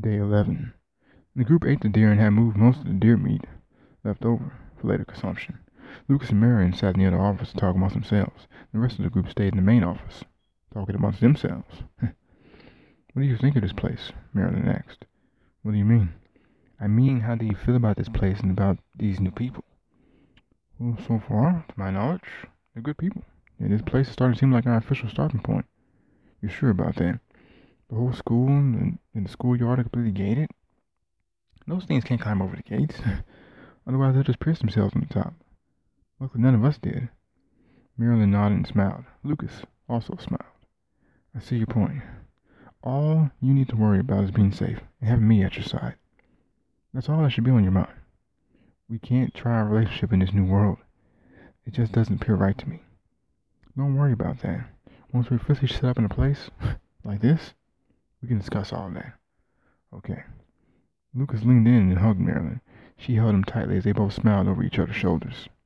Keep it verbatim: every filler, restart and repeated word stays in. Day eleven. The group ate the deer and had moved most of the deer meat left over for later consumption. Lucas and Marion sat in the other office to talk amongst themselves. The rest of the group stayed in the main office, talking amongst themselves. What do you think of this place? Marion asked. What do you mean? I mean, how do you feel about this place and about these new people? Well, so far, to my knowledge, they're good people. Yeah, this place is starting to seem like our official starting point. You're sure about that? The whole school and, and the schoolyard are completely gated. Those things can't climb over the gates. Otherwise, they'll just pierce themselves on the top. Luckily, none of us did. Marilyn nodded and smiled. Lucas also smiled. I see your point. All you need to worry about is being safe and having me at your side. That's all that should be on your mind. We can't try our relationship in this new world. It just doesn't appear right to me. Don't worry about that. Once we're officially set up in a place like this, we can discuss all that. Okay. Lucas leaned in and hugged Marilyn. She held him tightly as they both smiled over each other's shoulders.